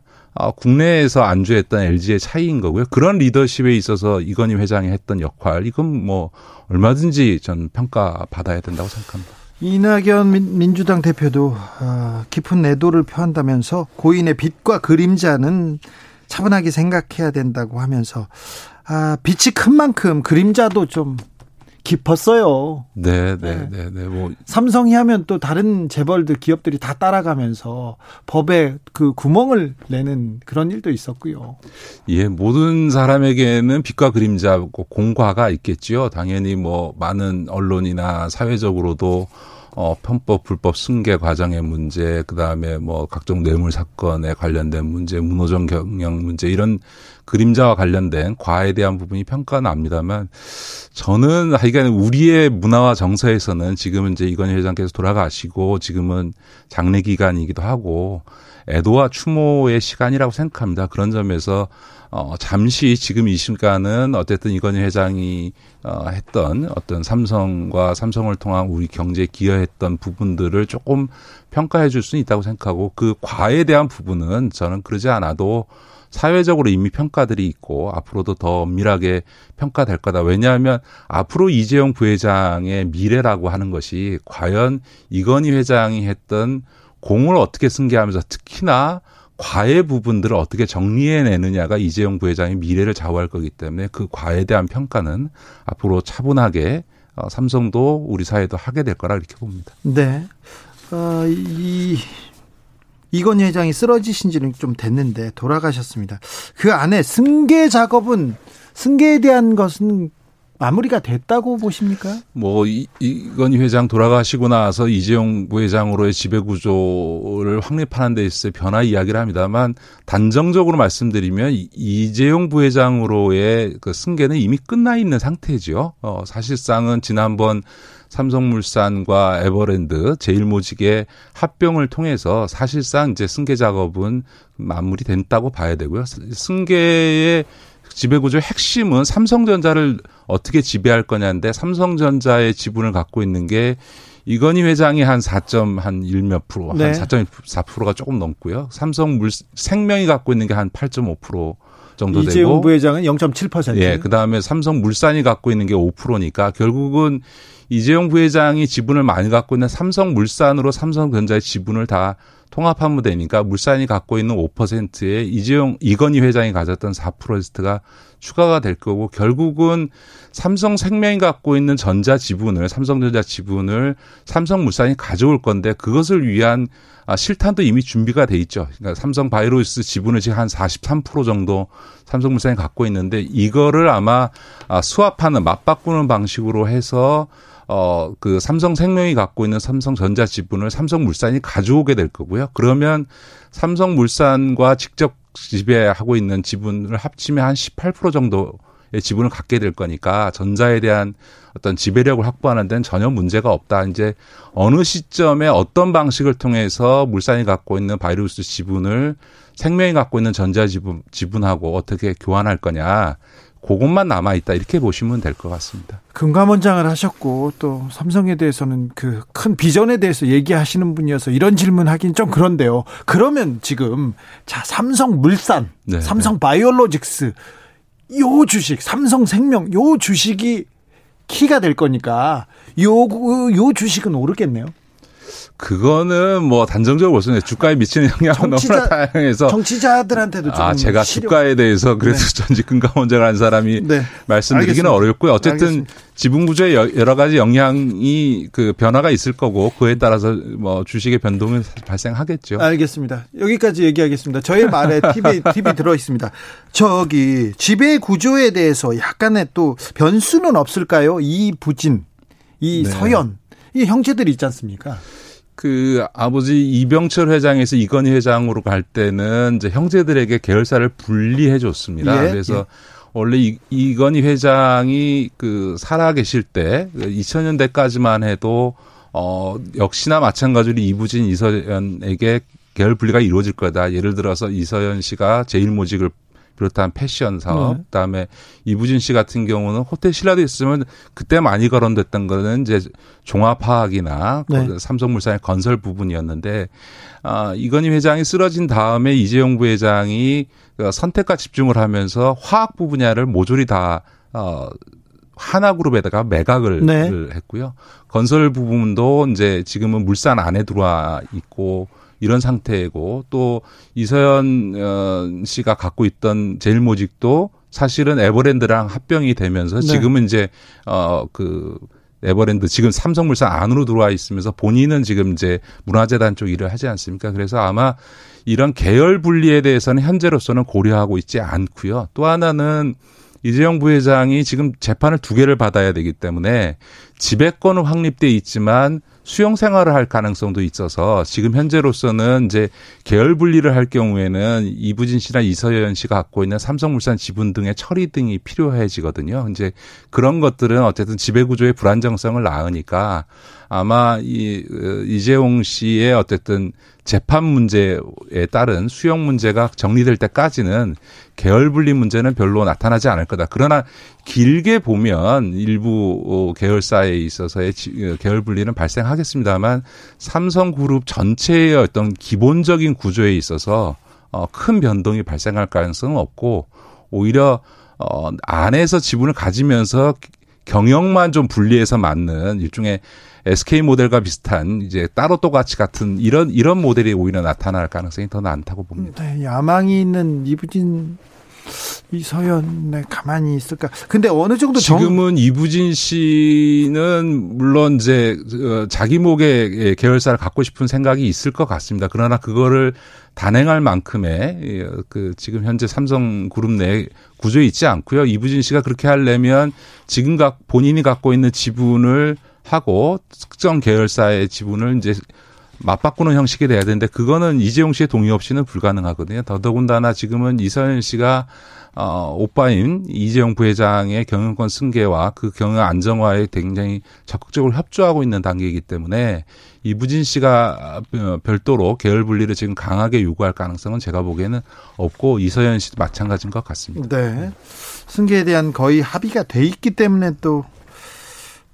국내에서 안주했던 LG의 차이인 거고요. 그런 리더십에 있어서 이건희 회장이 했던 역할, 이건 뭐 얼마든지 전 평가받아야 된다고 생각합니다. 이낙연 민주당 대표도 깊은 애도를 표한다면서 고인의 빛과 그림자는 차분하게 생각해야 된다고 하면서 빛이 큰 만큼 그림자도 좀 깊었어요. 네. 뭐 삼성이 하면 또 다른 재벌들 기업들이 다 따라가면서 법에 그 구멍을 내는 그런 일도 있었고요. 예, 모든 사람에게는 빛과 그림자, 공과가 있겠지요. 당연히 뭐 많은 언론이나 사회적으로도 편법, 불법 승계 과정의 문제, 그 다음에 뭐 각종 뇌물 사건에 관련된 문제, 문호정 경영 문제, 이런 그림자와 관련된 과에 대한 부분이 평가납니다만, 저는 하여간 우리의 문화와 정서에서는 지금은 이제 이건희 회장께서 돌아가시고 지금은 장례 기간이기도 하고 애도와 추모의 시간이라고 생각합니다. 그런 점에서 잠시 지금 이 순간은 어쨌든 이건희 회장이 했던 어떤 삼성과 삼성을 통한 우리 경제에 기여했던 부분들을 조금 평가해 줄 수는 있다고 생각하고, 그 과에 대한 부분은 저는 그러지 않아도 사회적으로 이미 평가들이 있고 앞으로도 더 엄밀하게 평가될 거다. 왜냐하면 앞으로 이재용 부회장의 미래라고 하는 것이 과연 이건희 회장이 했던 공을 어떻게 승계하면서 특히나 과외 부분들을 어떻게 정리해내느냐가 이재용 부회장의 미래를 좌우할 거기 때문에, 그 과에 대한 평가는 앞으로 차분하게 삼성도 우리 사회도 하게 될 거라 이렇게 봅니다. 네. 이건희 회장이 쓰러지신 지는 좀 됐는데 돌아가셨습니다. 그 안에 승계 작업은, 승계에 대한 것은 마무리가 됐다고 보십니까? 뭐 이건희 회장 돌아가시고 나서 이재용 부회장으로의 지배구조를 확립하는 데 있어서 변화 이야기를 합니다만, 단정적으로 말씀드리면 이재용 부회장으로의 그 승계는 이미 끝나 있는 상태죠. 사실상은 지난번 삼성물산과 에버랜드 제1모직의 합병을 통해서 사실상 이제 승계 작업은 마무리됐다고 봐야 되고요. 승계의 지배구조의 핵심은 삼성전자를 어떻게 지배할 거냐인데, 삼성전자의 지분을 갖고 있는 게 이건희 회장이 한 4.1몇 프로, 네. 한 4.4%가 조금 넘고요. 생명이 갖고 있는 게 한 8.5% 정도 되고, 이재용 부회장은 0.7%. 예, 그다음에 삼성물산이 갖고 있는 게 5%니까 결국은 이재용 부회장이 지분을 많이 갖고 있는 삼성물산으로 삼성전자의 지분을 다 통합하면 되니까, 물산이 갖고 있는 5%에 이건희 회장이 가졌던 4%가 추가가 될 거고, 결국은 삼성생명이 갖고 있는 삼성전자 지분을 삼성물산이 가져올 건데, 그것을 위한 실탄도 이미 준비가 돼 있죠. 그러니까 삼성바이오로직스 지분을 지금 한 43% 정도 삼성물산이 갖고 있는데, 이거를 아마 수합하는, 맞바꾸는 방식으로 해서 그 삼성생명이 갖고 있는 삼성전자 지분을 삼성물산이 가져오게 될 거고요. 그러면 삼성물산과 직접 지배하고 있는 지분을 합치면 한 18% 정도의 지분을 갖게 될 거니까, 전자에 데한 어떤 지배력을 확보하는 데는 전혀 문제가 없다. 이제 어느 시점에 어떤 방식을 통해서 물산이 갖고 있는 바이러스 지분을 생명이 갖고 있는 전자 지분하고 어떻게 교환할 거냐, 그것만 남아있다, 이렇게 보시면 될 것 같습니다. 금감원장을 하셨고 또 삼성에 대해서는 그 큰 비전에 대해서 얘기하시는 분이어서 이런 질문하긴 좀 그런데요. 그러면 지금 자, 삼성물산, 네네. 삼성바이오로직스 요 주식, 삼성생명 요 주식이 키가 될 거니까 요 주식은 오르겠네요. 그거는 뭐 단정적으로 볼 수 있는데, 주가에 미치는 영향은 너무나 다양해서 정치자들한테도 좀 제가 주가에 대해서 그래도 네. 전직 금감원장을 한 사람이 네. 말씀드리기는 알겠습니다. 어렵고요. 어쨌든 알겠습니다. 지분 구조에 여러 가지 영향이 그 변화가 있을 거고, 그에 따라서 뭐 주식의 변동은 발생하겠죠. 알겠습니다. 여기까지 얘기하겠습니다. 저의 말에 TV 들어 있습니다. 저기 지배 구조에 대해서 약간의 또 변수는 없을까요? 이부진, 이서연 이 형제들이 있지 않습니까? 그 아버지 이병철 회장에서 이건희 회장으로 갈 때는 이제 형제들에게 계열사를 분리해 줬습니다. 예, 그래서 원래 이건희 회장이 그 살아계실 때 2000년대까지만 해도 역시나 마찬가지로 이부진, 이서연에게 계열 분리가 이루어질 거다. 예를 들어서 이서연 씨가 제1모직을 비롯한 패션 사업, 네. 그다음에 이부진 씨 같은 경우는 호텔 신라도 있으면 그때 많이 거론됐던 거는 이제 종합화학이나 네. 삼성물산의 건설 부분이었는데, 이건희 회장이 쓰러진 다음에 이재용 부회장이 선택과 집중을 하면서 화학부 분야를 모조리 다 하나그룹에다가 매각을 네. 했고요. 건설 부분도 이제 지금은 물산 안에 들어와 있고 이런 상태고, 또 이서연 씨가 갖고 있던 제1모직도 사실은 에버랜드랑 합병이 되면서 지금은 이제 에버랜드 지금 삼성물산 안으로 들어와 있으면서 본인은 지금 이제 문화재단 쪽 일을 하지 않습니까? 그래서 아마 이런 계열 분리에 대해서는 현재로서는 고려하고 있지 않고요. 또 하나는 이재용 부회장이 지금 재판을 2개를 받아야 되기 때문에 지배권은 확립돼 있지만 수용 생활을 할 가능성도 있어서 지금 현재로서는 이제 계열 분리를 할 경우에는 이부진 씨나 이서연 씨가 갖고 있는 삼성물산 지분 등의 처리 등이 필요해지거든요. 이제 그런 것들은 어쨌든 지배구조의 불안정성을 낳으니까 아마 이재용 씨의 어쨌든 재판 문제에 따른 수용 문제가 정리될 때까지는 계열 분리 문제는 별로 나타나지 않을 거다. 그러나 길게 보면 일부 계열사에 있어서의 계열 분리는 발생하겠습니다만 삼성그룹 전체의 어떤 기본적인 구조에 있어서 큰 변동이 발생할 가능성은 없고 오히려 안에서 지분을 가지면서 경영만 좀 분리해서 맞는 일종의 SK 모델과 비슷한 이제 따로 또 같이 같은 이런 모델이 오히려 나타날 가능성이 더 많다고 봅니다. 네, 야망이 있는 이부진, 이서연에 가만히 있을까? 근데 어느 정도 지금은 이부진 씨는 물론 이제 자기 목에 계열사를 갖고 싶은 생각이 있을 것 같습니다. 그러나 그거를 단행할 만큼의 지금 현재 삼성그룹 내 구조에 있지 않고요. 이부진 씨가 그렇게 하려면 지금 본인이 갖고 있는 지분을 하고 특정 계열사의 지분을 이제 맞바꾸는 형식이 돼야 되는데 그거는 이재용 씨의 동의 없이는 불가능하거든요. 더더군다나 지금은 이서연 씨가 오빠인 이재용 부회장의 경영권 승계와 그 경영 안정화에 굉장히 적극적으로 협조하고 있는 단계이기 때문에 이부진 씨가 별도로 계열 분리를 지금 강하게 요구할 가능성은 제가 보기에는 없고 이서연 씨도 마찬가지인 것 같습니다. 네, 승계에 대한 거의 합의가 돼 있기 때문에 또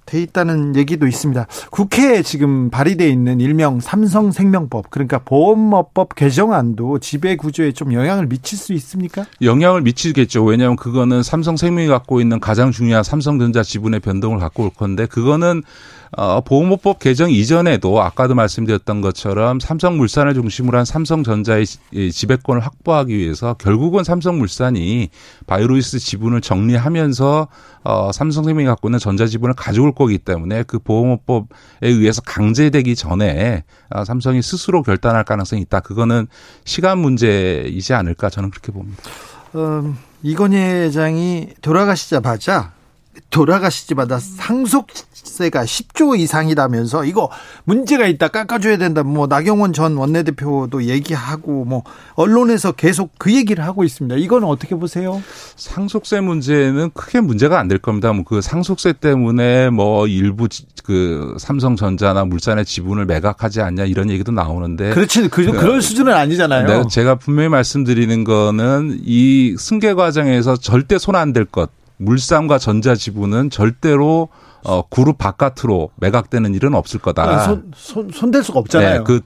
돼 있다는 얘기도 있습니다. 국회에 지금 발의돼 있는 일명 삼성생명법, 그러니까 보험업법 개정안도 지배구조에 좀 영향을 미칠 수 있습니까? 영향을 미치겠죠. 왜냐하면 그거는 삼성생명이 갖고 있는 가장 중요한 삼성전자 지분의 변동을 갖고 올 건데 그거는 보험업법 개정 이전에도 아까도 말씀드렸던 것처럼 삼성물산을 중심으로 한 삼성전자의 지배권을 확보하기 위해서 결국은 삼성물산이 바이오로이스 지분을 정리하면서 삼성생명이 갖고 있는 전자지분을 가져올 거기 때문에 그 보험업법에 의해서 강제되기 전에 삼성이 스스로 결단할 가능성이 있다. 그거는 시간 문제이지 않을까 저는 그렇게 봅니다. 이건희 회장이 돌아가시자마자 상속세가 10조 이상이라면서 이거 문제가 있다 깎아줘야 된다. 뭐 나경원 전 원내대표도 얘기하고 뭐 언론에서 계속 그 얘기를 하고 있습니다. 이건 어떻게 보세요? 상속세 문제는 크게 문제가 안 될 겁니다. 뭐 그 상속세 때문에 뭐 일부 그 삼성전자나 물산의 지분을 매각하지 않냐 이런 얘기도 나오는데 그렇지 그런 수준은 아니잖아요. 네, 제가 분명히 말씀드리는 거는 이 승계 과정에서 절대 손 안 댈 것. 물산과 전자 지분은 절대로 그룹 바깥으로 매각되는 일은 없을 거다. 손댈 수가 없잖아요. 네, 그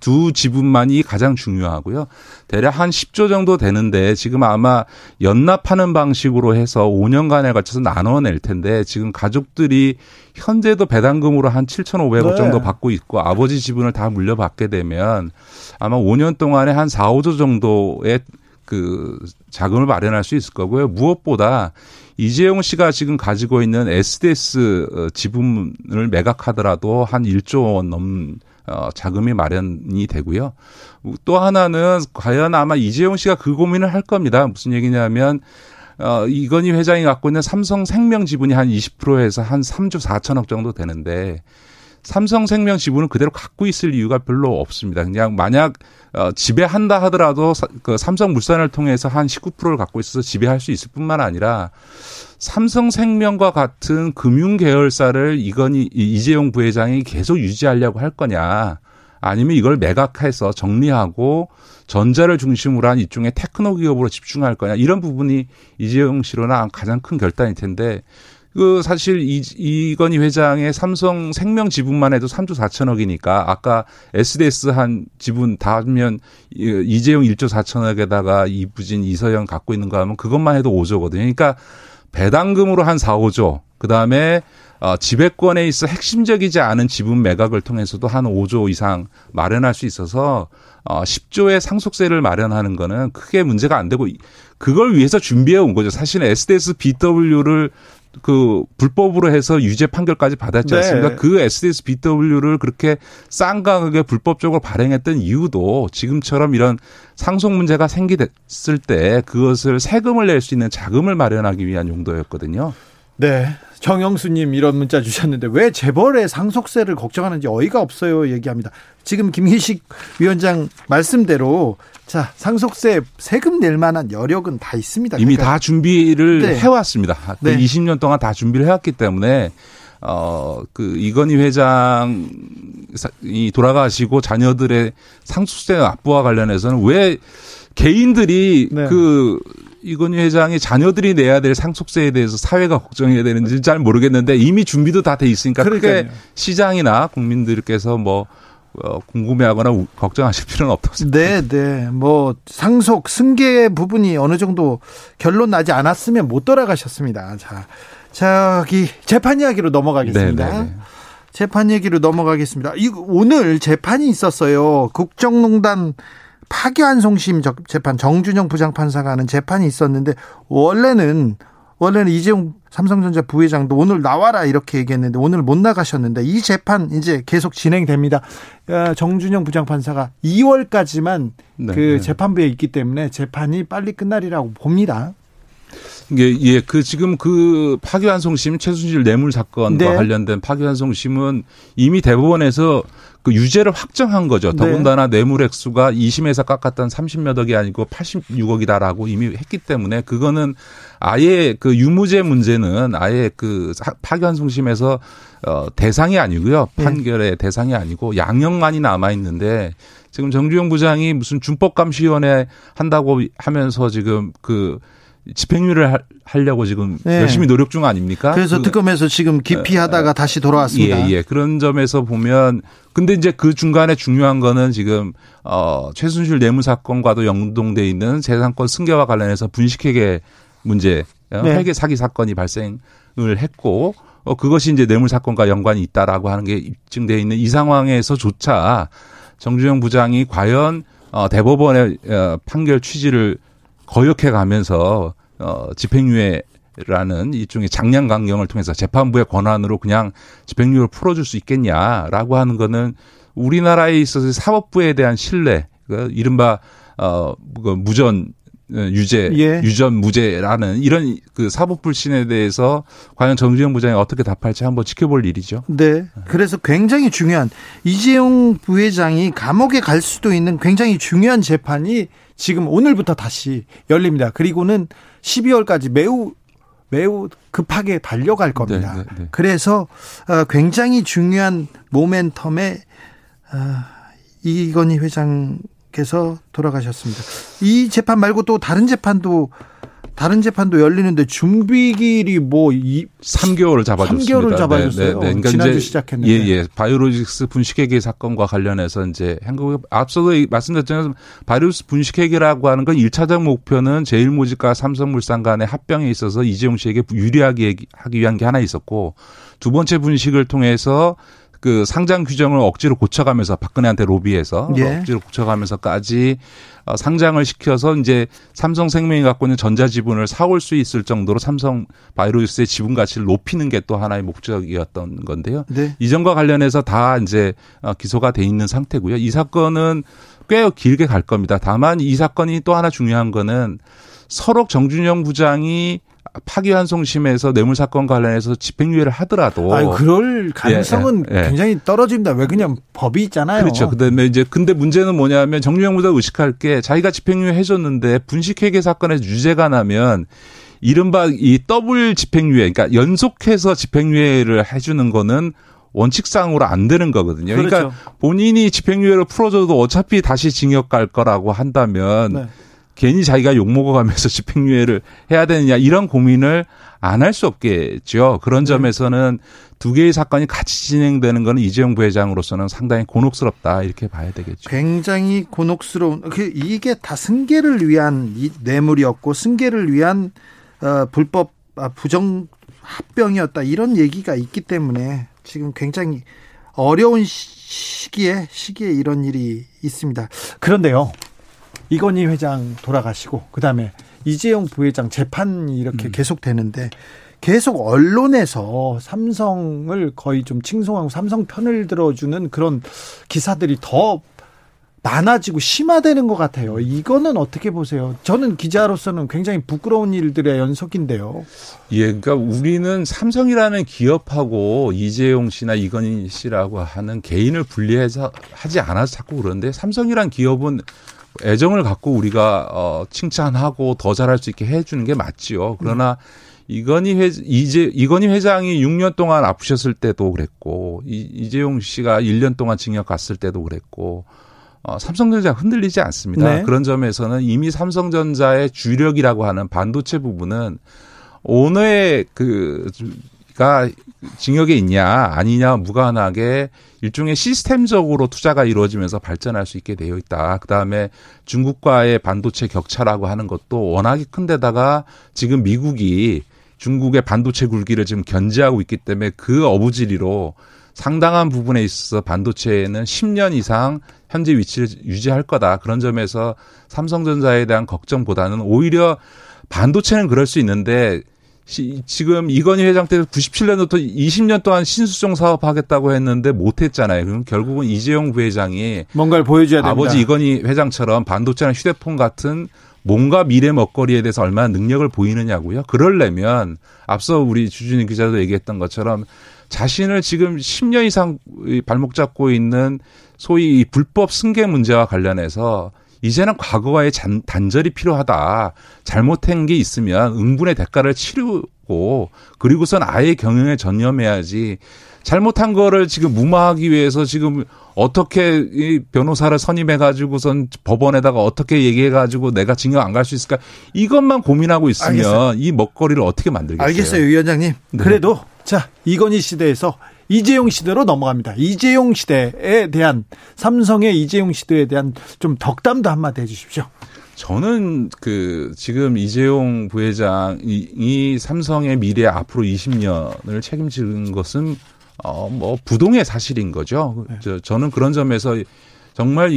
두 지분만이 가장 중요하고요. 대략 한 10조 정도 되는데 지금 아마 연납하는 방식으로 해서 5년간에 걸쳐서 나눠낼 텐데 지금 가족들이 현재도 배당금으로 한 7,500억 네. 정도 받고 있고 아버지 지분을 다 물려받게 되면 아마 5년 동안에 한 4, 5조 정도의 그 자금을 마련할 수 있을 거고요. 무엇보다 이재용 씨가 지금 가지고 있는 SDS 지분을 매각하더라도 한 1조 원 넘는 자금이 마련이 되고요. 또 하나는 과연 아마 이재용 씨가 그 고민을 할 겁니다. 무슨 얘기냐면 이건희 회장이 갖고 있는 삼성생명 지분이 한 20%에서 한 3조 4천억 정도 되는데 삼성생명 지분을 그대로 갖고 있을 이유가 별로 없습니다. 그냥 만약 지배한다 하더라도 그 삼성물산을 통해서 한 19%를 갖고 있어서 지배할 수 있을 뿐만 아니라 삼성생명과 같은 금융계열사를 이재용 부회장이 계속 유지하려고 할 거냐 아니면 이걸 매각해서 정리하고 전자를 중심으로 한 일종의 테크노 기업으로 집중할 거냐 이런 부분이 이재용 씨로는 가장 큰 결단일 텐데 그 사실 이건희 회장의 삼성 생명 지분만 해도 3조 4천억이니까 아까 SDS 한 지분 다 하면 이재용 1조 4천억에다가 이부진, 이서연 갖고 있는 거 하면 그것만 해도 5조거든요. 그러니까 배당금으로 한 4, 5조. 그다음에 지배권에 있어 핵심적이지 않은 지분 매각을 통해서도 한 5조 이상 마련할 수 있어서 10조의 상속세를 마련하는 거는 크게 문제가 안 되고 그걸 위해서 준비해 온 거죠. 사실은 SDS BW를 그 불법으로 해서 유죄 판결까지 받았지 않습니까? 그 SDS BW를 그렇게 쌍강하게 불법적으로 발행했던 이유도 지금처럼 이런 상속 문제가 생겼을 때 그것을 세금을 낼 수 있는 자금을 마련하기 위한 용도였거든요. 네. 정영수님 이런 문자 주셨는데 왜 재벌의 상속세를 걱정하는지 어이가 없어요 얘기합니다. 지금 김기식 위원장 말씀대로 자 상속세 세금 낼 만한 여력은 다 있습니다. 이미 그러니까. 다 준비를 해왔습니다. 네. 20년 동안 다 준비를 해왔기 때문에 그 이건희 회장이 돌아가시고 자녀들의 상속세 납부와 관련해서는 왜 개인들이 그 이건희 회장이 자녀들이 내야 될 상속세에 대해서 사회가 걱정해야 되는지 잘 모르겠는데 이미 준비도 다 돼 있으니까 그러니까요. 크게 시장이나 국민들께서 뭐 궁금해하거나 걱정하실 필요는 없다고 생각합니다. 네, 네. 뭐 상속 승계 부분이 어느 정도 결론 나지 않았으면 못 돌아가셨습니다. 자, 저기 재판 이야기로 넘어가겠습니다. 네, 네. 재판 얘기로 넘어가겠습니다. 오늘 재판이 있었어요. 국정농단. 파기환송심 재판 정준영 부장판사가 하는 재판이 있었는데 원래는 이재용 삼성전자 부회장도 오늘 나와라 이렇게 얘기했는데 오늘 못 나가셨는데 이 재판 이제 계속 진행됩니다. 정준영 부장판사가 2월까지만 그 재판부에 있기 때문에 재판이 빨리 끝나리라고 봅니다. 예, 그 지금 그 파기환송심 최순실 뇌물 사건과 관련된 파기환송심은 이미 대법원에서 그 유죄를 확정한 거죠. 더군다나 뇌물 액수가 2심에서 깎았던 30몇 억이 아니고 86억이다라고 이미 했기 때문에 그거는 아예 그 유무죄 문제는 아예 그 파기환송심에서 대상이 아니고요. 판결의 대상이 아니고 양형만이 남아 있는데 지금 정주영 부장이 무슨 준법감시위원회 한다고 하면서 지금 그 집행유예를 하려고 지금 열심히 노력 중 아닙니까? 그래서 특검에서 지금 기피하다가 다시 돌아왔습니다. 예, 예. 그런 점에서 보면 근데 이제 그 중간에 중요한 거는 지금 최순실 뇌물 사건과도 연동돼 있는 재산권 승계와 관련해서 분식회계 문제, 회계 사기 사건이 발생을 했고 그것이 이제 뇌물 사건과 연관이 있다라고 하는 게 입증돼 있는 이 상황에서조차 정준영 부장이 과연 대법원의 판결 취지를 거역해 가면서 집행유예라는 일종의 장량 강경을 통해서 재판부의 권한으로 그냥 집행유예를 풀어줄 수 있겠냐라고 하는 거는 우리나라에 있어서 사법부에 대한 신뢰, 이른바 무전 유죄, 유전 무죄라는 이런 그 사법 불신에 대해서 과연 정준영 부장이 어떻게 답할지 한번 지켜볼 일이죠. 네. 그래서 굉장히 중요한 이재용 부회장이 감옥에 갈 수도 있는 굉장히 중요한 재판이 지금 오늘부터 다시 열립니다. 그리고는 12월까지 매우 급하게 달려갈 겁니다. 네, 네, 네. 그래서 굉장히 중요한 모멘텀에 이건희 회장께서 돌아가셨습니다. 이 재판 말고 또 다른 재판도 열리는데 준비길이 3개월을 잡아줬습니다. 3개월을 잡아줬어요. 네, 네, 네. 그러니까 지난주 시작했는데. 예. 바이오로직스 분식회계 사건과 관련해서 이제 앞서도 말씀드렸지만 바이오로직스 분식회계라고 하는 건 1차적 목표는 제일모직과 삼성물산 간의 합병에 있어서 이재용 씨에게 유리하게 하기 위한 게 하나 있었고 두 번째 분식을 통해서 그 상장 규정을 억지로 고쳐가면서 박근혜한테 로비해서 억지로 고쳐가면서까지 상장을 시켜서 이제 삼성생명이 갖고 있는 전자지분을 사올 수 있을 정도로 삼성 바이오로직스의 지분 가치를 높이는 게 또 하나의 목적이었던 건데요. 네. 이 점과 관련해서 다 이제 기소가 돼 있는 상태고요. 이 사건은 꽤 길게 갈 겁니다. 다만 이 사건이 또 하나 중요한 거는 설옥 정준영 부장이 파기환송심에서 뇌물사건 관련해서 집행유예를 하더라도. 그럴 가능성은 굉장히 떨어집니다. 왜 그냥 법이 있잖아요. 그렇죠. 그다음에 이제 근데 문제는 뭐냐면 정준영 부장 의식할 게 자기가 집행유예 해줬는데 분식회계 사건에서 유죄가 나면 이른바 이 더블 집행유예, 그러니까 연속해서 집행유예를 해주는 거는 원칙상으로 안 되는 거거든요. 그러니까 본인이 집행유예를 풀어줘도 어차피 다시 징역 갈 거라고 한다면. 괜히 자기가 욕먹어가면서 집행유예를 해야 되느냐 이런 고민을 안 할 수 없겠죠. 그런 점에서는 두 개의 사건이 같이 진행되는 건 이재용 부회장으로서는 상당히 곤혹스럽다 이렇게 봐야 되겠죠. 굉장히 곤혹스러운, 이게 다 승계를 위한 뇌물이었고 승계를 위한 불법 부정 합병이었다 이런 얘기가 있기 때문에 지금 굉장히 어려운 시기에 이런 일이 있습니다. 그런데요, 이건희 회장 돌아가시고 그다음에 이재용 부회장 재판이 이렇게 계속되는데 계속 언론에서 삼성을 거의 좀 칭송하고 삼성 편을 들어주는 그런 기사들이 더 많아지고 심화되는 것 같아요. 이거는 어떻게 보세요? 저는 기자로서는 굉장히 부끄러운 일들의 연속인데요. 예, 그러니까 우리는 삼성이라는 기업하고 이재용 씨나 이건희 씨라고 하는 개인을 분리해서 하지 않아서 자꾸 그런데 삼성이란 기업은 애정을 갖고 우리가 칭찬하고 더 잘할 수 있게 해주는 게 맞지요. 그러나 이건희 회장이 6년 동안 아프셨을 때도 그랬고 이재용 씨가 1년 동안 징역 갔을 때도 그랬고. 삼성전자 흔들리지 않습니다. 네. 그런 점에서는 이미 삼성전자의 주력이라고 하는 반도체 부분은 오너의 그가 징역에 있냐 아니냐 무관하게 일종의 시스템적으로 투자가 이루어지면서 발전할 수 있게 되어 있다. 그다음에 중국과의 반도체 격차라고 하는 것도 워낙에 큰 데다가 지금 미국이 중국의 반도체 굴기를 지금 견제하고 있기 때문에 그 어부지리로 상당한 부분에 있어서 반도체에는 10년 이상 현재 위치를 유지할 거다. 그런 점에서 삼성전자에 대한 걱정보다는 오히려 반도체는 그럴 수 있는데 지금 이건희 회장 때도 97년부터 20년 동안 신수종 사업하겠다고 했는데 못했잖아요. 그럼 결국은 이재용 부회장이 뭔가를 보여줘야 됩니다. 아버지 이건희 회장처럼 반도체나 휴대폰 같은 뭔가 미래 먹거리에 대해서 얼마나 능력을 보이느냐고요. 그러려면 앞서 우리 주진우 기자도 얘기했던 것처럼 자신을 지금 10년 이상 발목 잡고 있는 소위 불법 승계 문제와 관련해서 이제는 과거와의 단절이 필요하다. 잘못한 게 있으면 응분의 대가를 치르고 그리고선 아예 경영에 전념해야지. 잘못한 거를 지금 무마하기 위해서 지금 어떻게 이 변호사를 선임해가지고선 법원에다가 어떻게 얘기해가지고 내가 징역 안 갈 수 있을까. 이것만 고민하고 있으면 알겠어요. 이 먹거리를 어떻게 만들겠어요. 알겠어요, 위원장님. 네. 그래도 자, 이건희 시대에서 이재용 시대로 넘어갑니다. 이재용 시대에 대한 삼성의 이재용 시대에 대한 좀 덕담도 한마디 해 주십시오. 저는 지금 이재용 부회장이 삼성의 미래 앞으로 20년을 책임지는 것은 부동의 사실인 거죠. 저는 그런 점에서 정말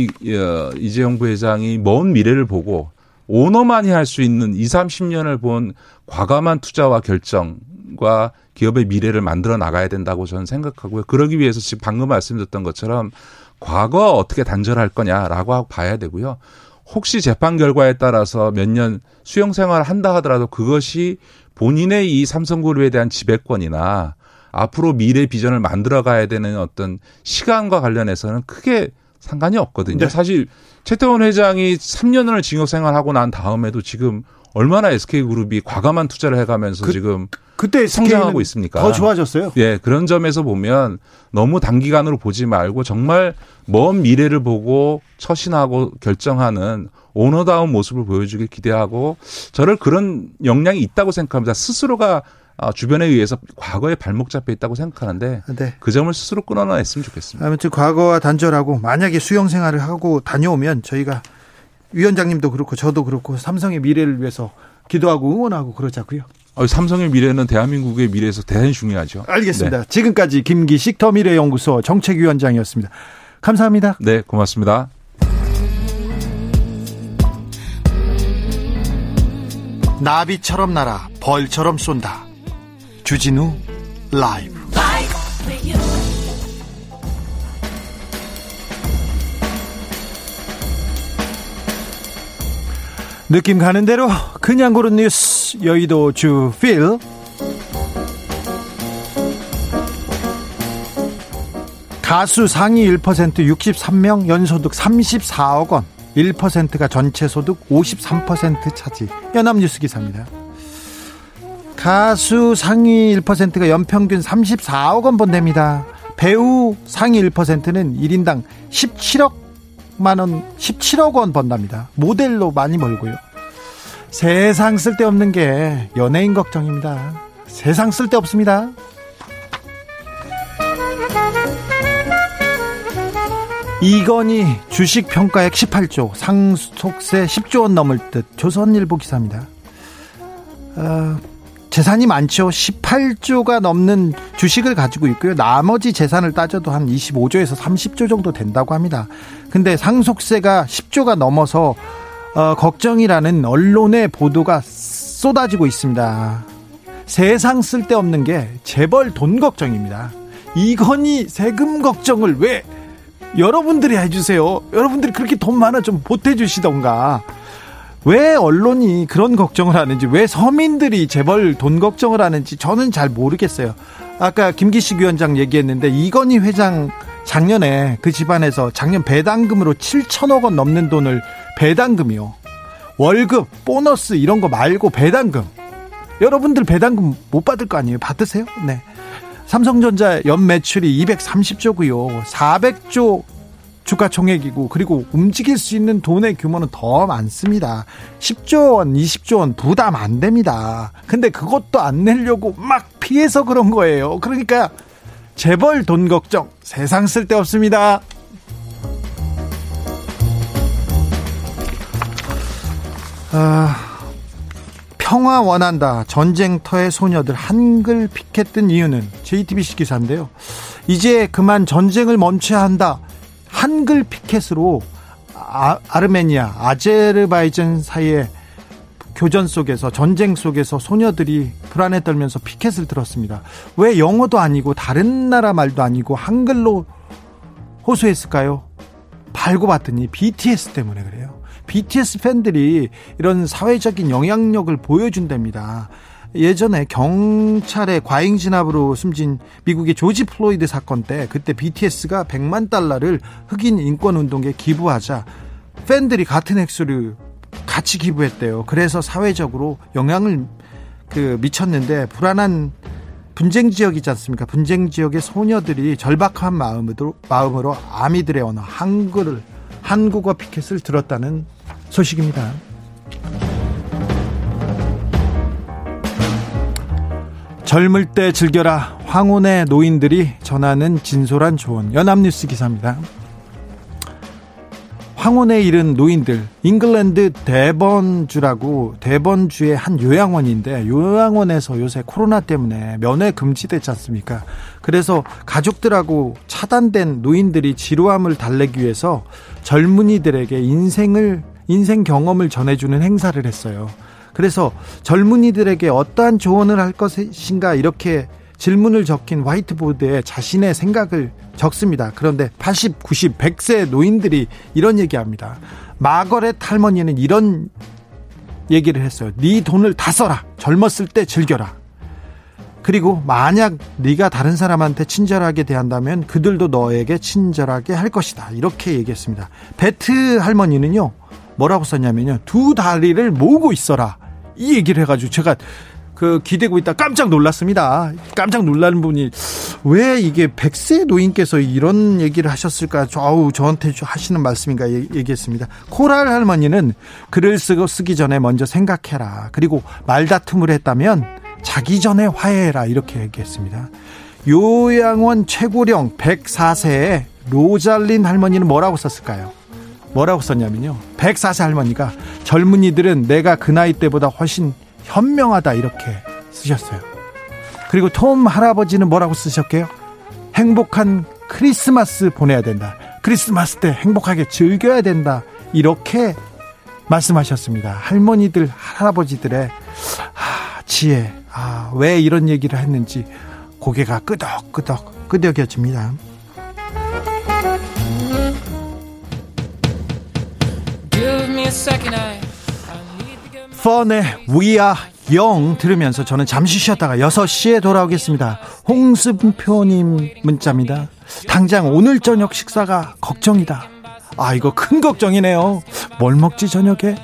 이재용 부회장이 먼 미래를 보고 오너만이 할 수 있는 2, 30년을 본 과감한 투자와 결정과 기업의 미래를 만들어 나가야 된다고 저는 생각하고요. 그러기 위해서 지금 방금 말씀드렸던 것처럼 과거 어떻게 단절할 거냐라고 봐야 되고요. 혹시 재판 결과에 따라서 몇 년 수용 생활을 한다 하더라도 그것이 본인의 이 삼성그룹에 대한 지배권이나 앞으로 미래 비전을 만들어 가야 되는 어떤 시간과 관련해서는 크게 상관이 없거든요. 네. 사실 최태원 회장이 3년을 징역 생활하고 난 다음에도 지금 얼마나 SK그룹이 과감한 투자를 해가면서 지금 그때 성장하고 있습니까? 더 좋아졌어요. 예, 그런 점에서 보면 너무 단기간으로 보지 말고 정말 먼 미래를 보고 처신하고 결정하는 오너다운 모습을 보여주길 기대하고 저를 그런 역량이 있다고 생각합니다. 스스로가 주변에 의해서 과거에 발목 잡혀 있다고 생각하는데 네. 그 점을 스스로 끊어냈으면 좋겠습니다. 아무튼 과거와 단절하고 만약에 수영 생활을 하고 다녀오면 저희가 위원장님도 그렇고 저도 그렇고 삼성의 미래를 위해서 기도하고 응원하고 그러자고요. 삼성의 미래는 대한민국의 미래에서 대단히 중요하죠. 알겠습니다. 네. 지금까지 김기식 더미래연구소 정책위원장이었습니다. 감사합니다. 네, 고맙습니다. 나비처럼 날아 벌처럼 쏜다. 주진우 라이브. 느낌 가는 대로 그냥 고른 뉴스 여의도 주필. 가수 상위 1% 63명 연소득 34억 원 1%가 전체 소득 53% 차지. 연합뉴스 기사입니다. 가수 상위 1%가 연평균 34억 원 번됩니다. 배우 상위 1%는 1인당 17억 원 번답니다. 모델로 많이 벌고요. 세상 쓸데없는 게 연예인 걱정입니다. 세상 쓸데없습니다. 이건희 주식평가액 18조, 상속세 10조 원 넘을 듯. 조선일보 기사입니다. 재산이 많죠. 18조가 넘는 주식을 가지고 있고요. 나머지 재산을 따져도 한 25조에서 30조 정도 된다고 합니다. 근데 상속세가 10조가 넘어서 걱정이라는 언론의 보도가 쏟아지고 있습니다. 세상 쓸데없는 게 재벌 돈 걱정입니다. 이건희 세금 걱정을 왜 여러분들이 해주세요. 여러분들이 그렇게 돈 많아 좀 보태주시던가. 왜 언론이 그런 걱정을 하는지, 왜 서민들이 재벌 돈 걱정을 하는지 저는 잘 모르겠어요. 아까 김기식 위원장 얘기했는데, 이건희 회장 작년에 그 집안에서 작년 배당금으로 7천억 원 넘는 돈을, 배당금이요, 월급, 보너스 이런 거 말고 배당금, 여러분들 배당금 못 받을 거 아니에요? 받으세요? 네. 삼성전자 연매출이 230조고요 400조 주가총액이고, 그리고 움직일 수 있는 돈의 규모는 더 많습니다. 10조 원, 20조 원 부담 안 됩니다. 근데 그것도 안 내려고 막 피해서 그런 거예요. 그러니까 재벌 돈 걱정 세상 쓸데없습니다. 평화 원한다. 전쟁터의 소녀들 한글 피켓 뜬 이유는, JTBC 기사인데요. 이제 그만 전쟁을 멈춰야 한다. 한글 피켓으로 아르메니아, 아제르바이잔 사이의 교전 속에서, 전쟁 속에서 소녀들이 불안에 떨면서 피켓을 들었습니다. 왜 영어도 아니고 다른 나라 말도 아니고 한글로 호소했을까요? 알고 봤더니 BTS 때문에 그래요. BTS 팬들이 이런 사회적인 영향력을 보여준답니다. 예전에 경찰의 과잉 진압으로 숨진 미국의 조지 플로이드 사건 때, 그때 BTS가 100만 달러를 흑인 인권운동에 기부하자 팬들이 같은 액수를 같이 기부했대요. 그래서 사회적으로 영향을 미쳤는데, 불안한 분쟁 지역이지 않습니까? 분쟁 지역의 소녀들이 절박한 마음으로 아미들의 언어 한글을, 한국어 피켓을 들었다는 소식입니다. 젊을 때 즐겨라. 황혼의 노인들이 전하는 진솔한 조언. 연합뉴스 기사입니다. 황혼에 이른 노인들, 잉글랜드 대번주라고, 대번주의 한 요양원인데, 요양원에서 요새 코로나 때문에 면회 금지됐지 않습니까? 그래서 가족들하고 차단된 노인들이 지루함을 달래기 위해서 젊은이들에게 인생 경험을 전해주는 행사를 했어요. 그래서 젊은이들에게 어떠한 조언을 할 것인가, 이렇게 질문을 적힌 화이트보드에 자신의 생각을 적습니다. 그런데 80, 90, 100세 노인들이 이런 얘기합니다. 마거렛 할머니는 이런 얘기를 했어요. 네 돈을 다 써라. 젊었을 때 즐겨라. 그리고 만약 네가 다른 사람한테 친절하게 대한다면 그들도 너에게 친절하게 할 것이다. 이렇게 얘기했습니다. 베트 할머니는요, 뭐라고 썼냐면요, 두 다리를 모으고 있어라. 이 얘기를 해가지고 제가 기대고 있다 깜짝 놀랐습니다. 깜짝 놀라는 분이, 왜 이게 100세 노인께서 이런 얘기를 하셨을까, 저한테 하시는 말씀인가 얘기했습니다. 코랄 할머니는 글을 쓰기 전에 먼저 생각해라. 그리고 말다툼을 했다면 자기 전에 화해해라. 이렇게 얘기했습니다. 요양원 최고령 104세의 로잘린 할머니는 뭐라고 썼을까요? 뭐라고 썼냐면요, 104세 할머니가, 젊은이들은 내가 그 나이 때보다 훨씬 현명하다. 이렇게 쓰셨어요. 그리고 톰 할아버지는 뭐라고 쓰셨게요? 행복한 크리스마스 보내야 된다. 크리스마스 때 행복하게 즐겨야 된다. 이렇게 말씀하셨습니다. 할머니들, 할아버지들의 지혜, 왜 이런 얘기를 했는지 고개가 끄덕끄덕 끄덕여집니다. Give me a second eye. 펀의 We Are Young 들으면서 저는 잠시 쉬었다가 6시에 돌아오겠습니다. 홍승표님 문자입니다. 당장 오늘 저녁 식사가 걱정이다. 아, 이거 큰 걱정이네요. 뭘 먹지 저녁에?